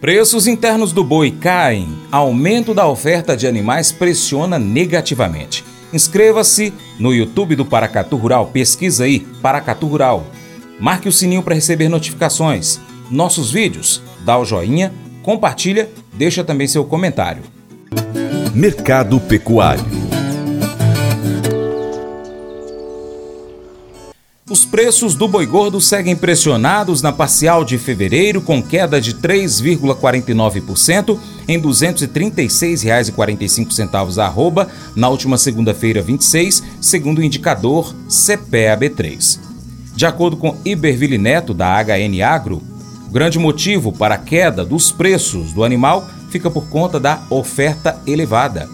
Preços internos do boi caem, aumento da oferta de animais pressiona negativamente. Inscreva-se no YouTube do Paracatu Rural, pesquisa aí, Paracatu Rural. Marque o sininho para receber notificações. Nossos vídeos, dá o joinha, compartilha, deixa também seu comentário. Mercado pecuário. Os preços do boi gordo seguem pressionados na parcial de fevereiro, com queda de 3,49% em R$ 236,45 a arroba na última segunda-feira, 26, segundo o indicador CPAB3. De acordo com Iberville Neto, da HN Agro, o grande motivo para a queda dos preços do animal fica por conta da oferta elevada.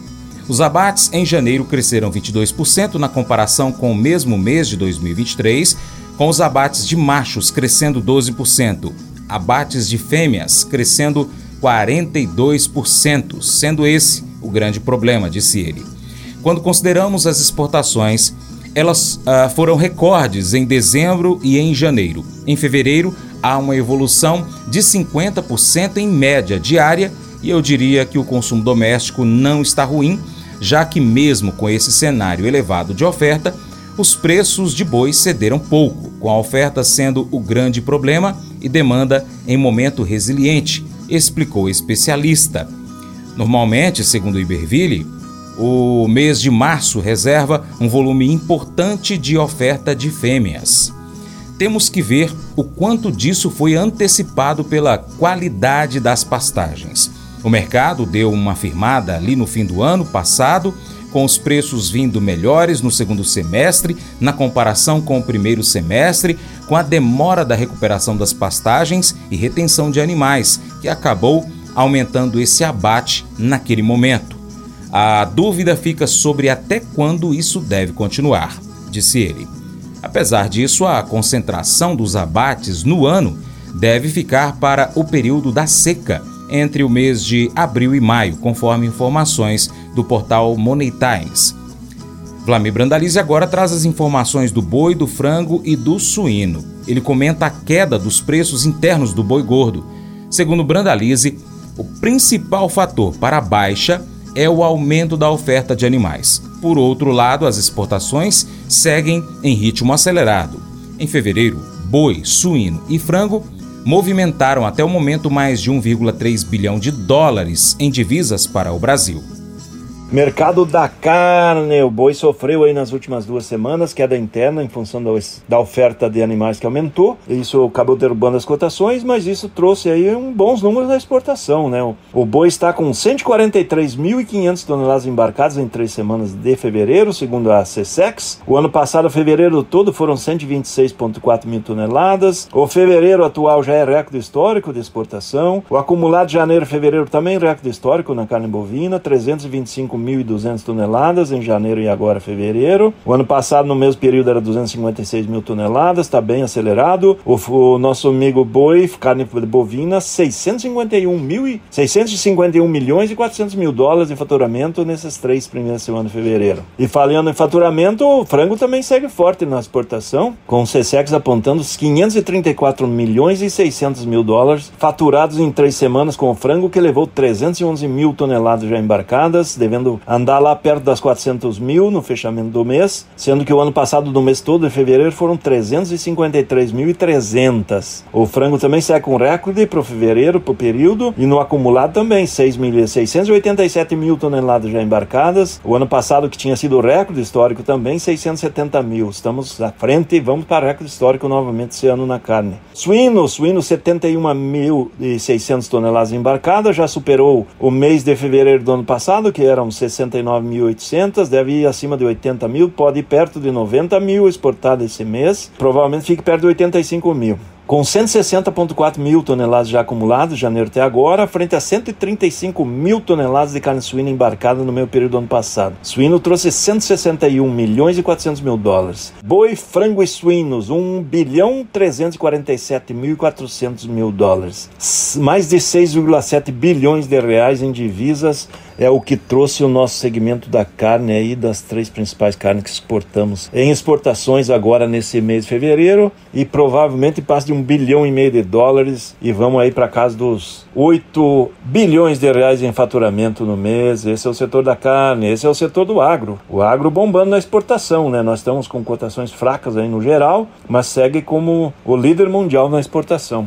Os abates em janeiro cresceram 22% na comparação com o mesmo mês de 2023, com os abates de machos crescendo 12%, abates de fêmeas crescendo 42%, sendo esse o grande problema, disse ele. Quando consideramos as exportações, elas foram recordes em dezembro e em janeiro. Em fevereiro, há uma evolução de 50% em média diária e eu diria que o consumo doméstico não está ruim, já que mesmo com esse cenário elevado de oferta, os preços de boi cederam pouco, com a oferta sendo o grande problema e demanda em momento resiliente, explicou o especialista. Normalmente, segundo Iberville, o mês de março reserva um volume importante de oferta de fêmeas. Temos que ver o quanto disso foi antecipado pela qualidade das pastagens. O mercado deu uma afirmada ali no fim do ano passado, com os preços vindo melhores no segundo semestre, na comparação com o primeiro semestre, com a demora da recuperação das pastagens e retenção de animais, que acabou aumentando esse abate naquele momento. A dúvida fica sobre até quando isso deve continuar, disse ele. Apesar disso, a concentração dos abates no ano deve ficar para o período da seca, entre o mês de abril e maio, conforme informações do portal Money Times. Vlamir Brandalizze agora traz as informações do boi, do frango e do suíno. Ele comenta a queda dos preços internos do boi gordo. Segundo Brandalizze, o principal fator para a baixa é o aumento da oferta de animais. Por outro lado, as exportações seguem em ritmo acelerado. Em fevereiro, boi, suíno e frango movimentaram até o momento mais de $1,3 bilhão em divisas para o Brasil. Mercado da carne, o boi sofreu aí nas últimas 2 semanas, queda interna em função da oferta de animais que aumentou. Isso acabou derrubando as cotações, mas isso trouxe aí bons números na exportação, né? O boi está com 143.500 toneladas embarcadas em 3 semanas de fevereiro, segundo a Cecex. O ano passado, fevereiro todo, foram 126,4 mil toneladas. O fevereiro atual já é recorde histórico de exportação. O acumulado de janeiro e fevereiro também recorde histórico na carne bovina, 325.200 toneladas em janeiro e agora fevereiro. O ano passado, no mesmo período, era 256 mil toneladas, está bem acelerado. O nosso amigo boi, carne bovina, 651 milhões e 400 mil dólares em faturamento nessas 3 primeiras semanas de fevereiro. E falando em faturamento, o frango também segue forte na exportação, com o Cecex apontando os 534 milhões e 600 mil dólares faturados em 3 semanas com o frango, que levou 311 mil toneladas já embarcadas, devendo andar lá perto das 400 mil no fechamento do mês, sendo que o ano passado, do mês todo, em fevereiro, foram 353.300. O frango também segue com recorde para o fevereiro, para o período, e no acumulado também, 6.687 mil toneladas já embarcadas. O ano passado, que tinha sido recorde histórico também, 670 mil. Estamos à frente e vamos para recorde histórico novamente esse ano na carne. Suíno 71.600 toneladas embarcadas, já superou o mês de fevereiro do ano passado, que eram 69.800, deve ir acima de 80 mil, pode ir perto de 90 mil exportado esse mês, provavelmente fique perto de 85 mil. Com 160,4 mil toneladas já acumuladas, de janeiro até agora, frente a 135 mil toneladas de carne suína embarcada no mesmo período do ano passado. Suíno trouxe 161 milhões e 400 mil dólares. Boi, frango e suínos, 1.347.400 mil dólares. Mais de 6,7 bilhões de reais em divisas é o que trouxe o nosso segmento da carne aí, das três principais carnes que exportamos em exportações agora nesse mês de fevereiro, e provavelmente passa de $1,5 bilhão e vamos aí para casa dos R$8 bilhões em faturamento no mês. Esse é o setor da carne, esse é o setor do agro. O agro bombando na exportação, né? Nós estamos com cotações fracas aí no geral, mas segue como o líder mundial na exportação.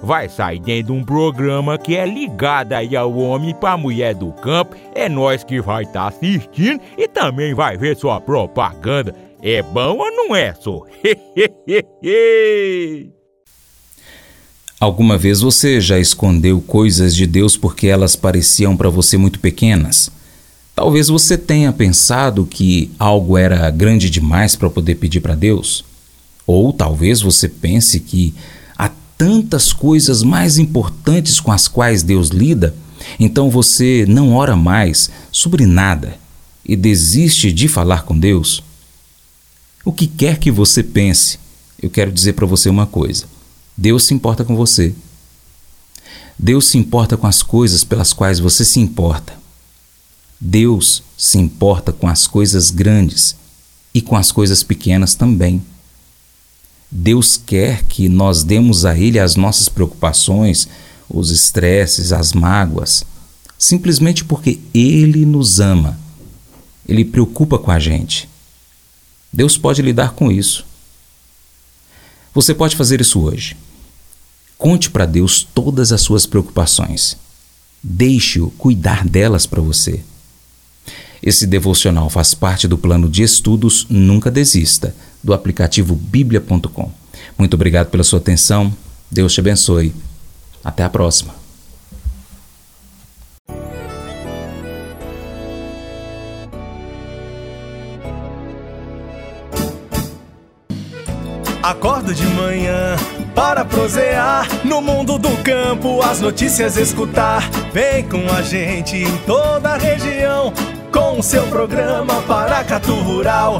vai sair dentro de um programa que é ligado aí ao homem para a mulher do campo. É nós que vai estar assistindo e também vai ver sua propaganda. É bom ou não é, só? Alguma vez você já escondeu coisas de Deus porque elas pareciam para você muito pequenas? Talvez você tenha pensado que algo era grande demais para poder pedir para Deus. Ou talvez você pense que tantas coisas mais importantes com as quais Deus lida, então você não ora mais sobre nada e desiste de falar com Deus? O que quer que você pense, eu quero dizer para você uma coisa: Deus se importa com você. Deus se importa com as coisas pelas quais você se importa. Deus se importa com as coisas grandes e com as coisas pequenas também. Deus quer que nós demos a Ele as nossas preocupações, os estresses, as mágoas, simplesmente porque Ele nos ama. Ele preocupa com a gente. Deus pode lidar com isso. Você pode fazer isso hoje. Conte para Deus todas as suas preocupações. Deixe-o cuidar delas para você. Esse devocional faz parte do plano de estudos Nunca Desista, do aplicativo Bíblia.com. Muito obrigado pela sua atenção. Deus te abençoe. Até a próxima. Acordo de manhã para prosear, no mundo do campo as notícias escutar. Vem com a gente em toda a região, com o seu programa Paracatu Rural.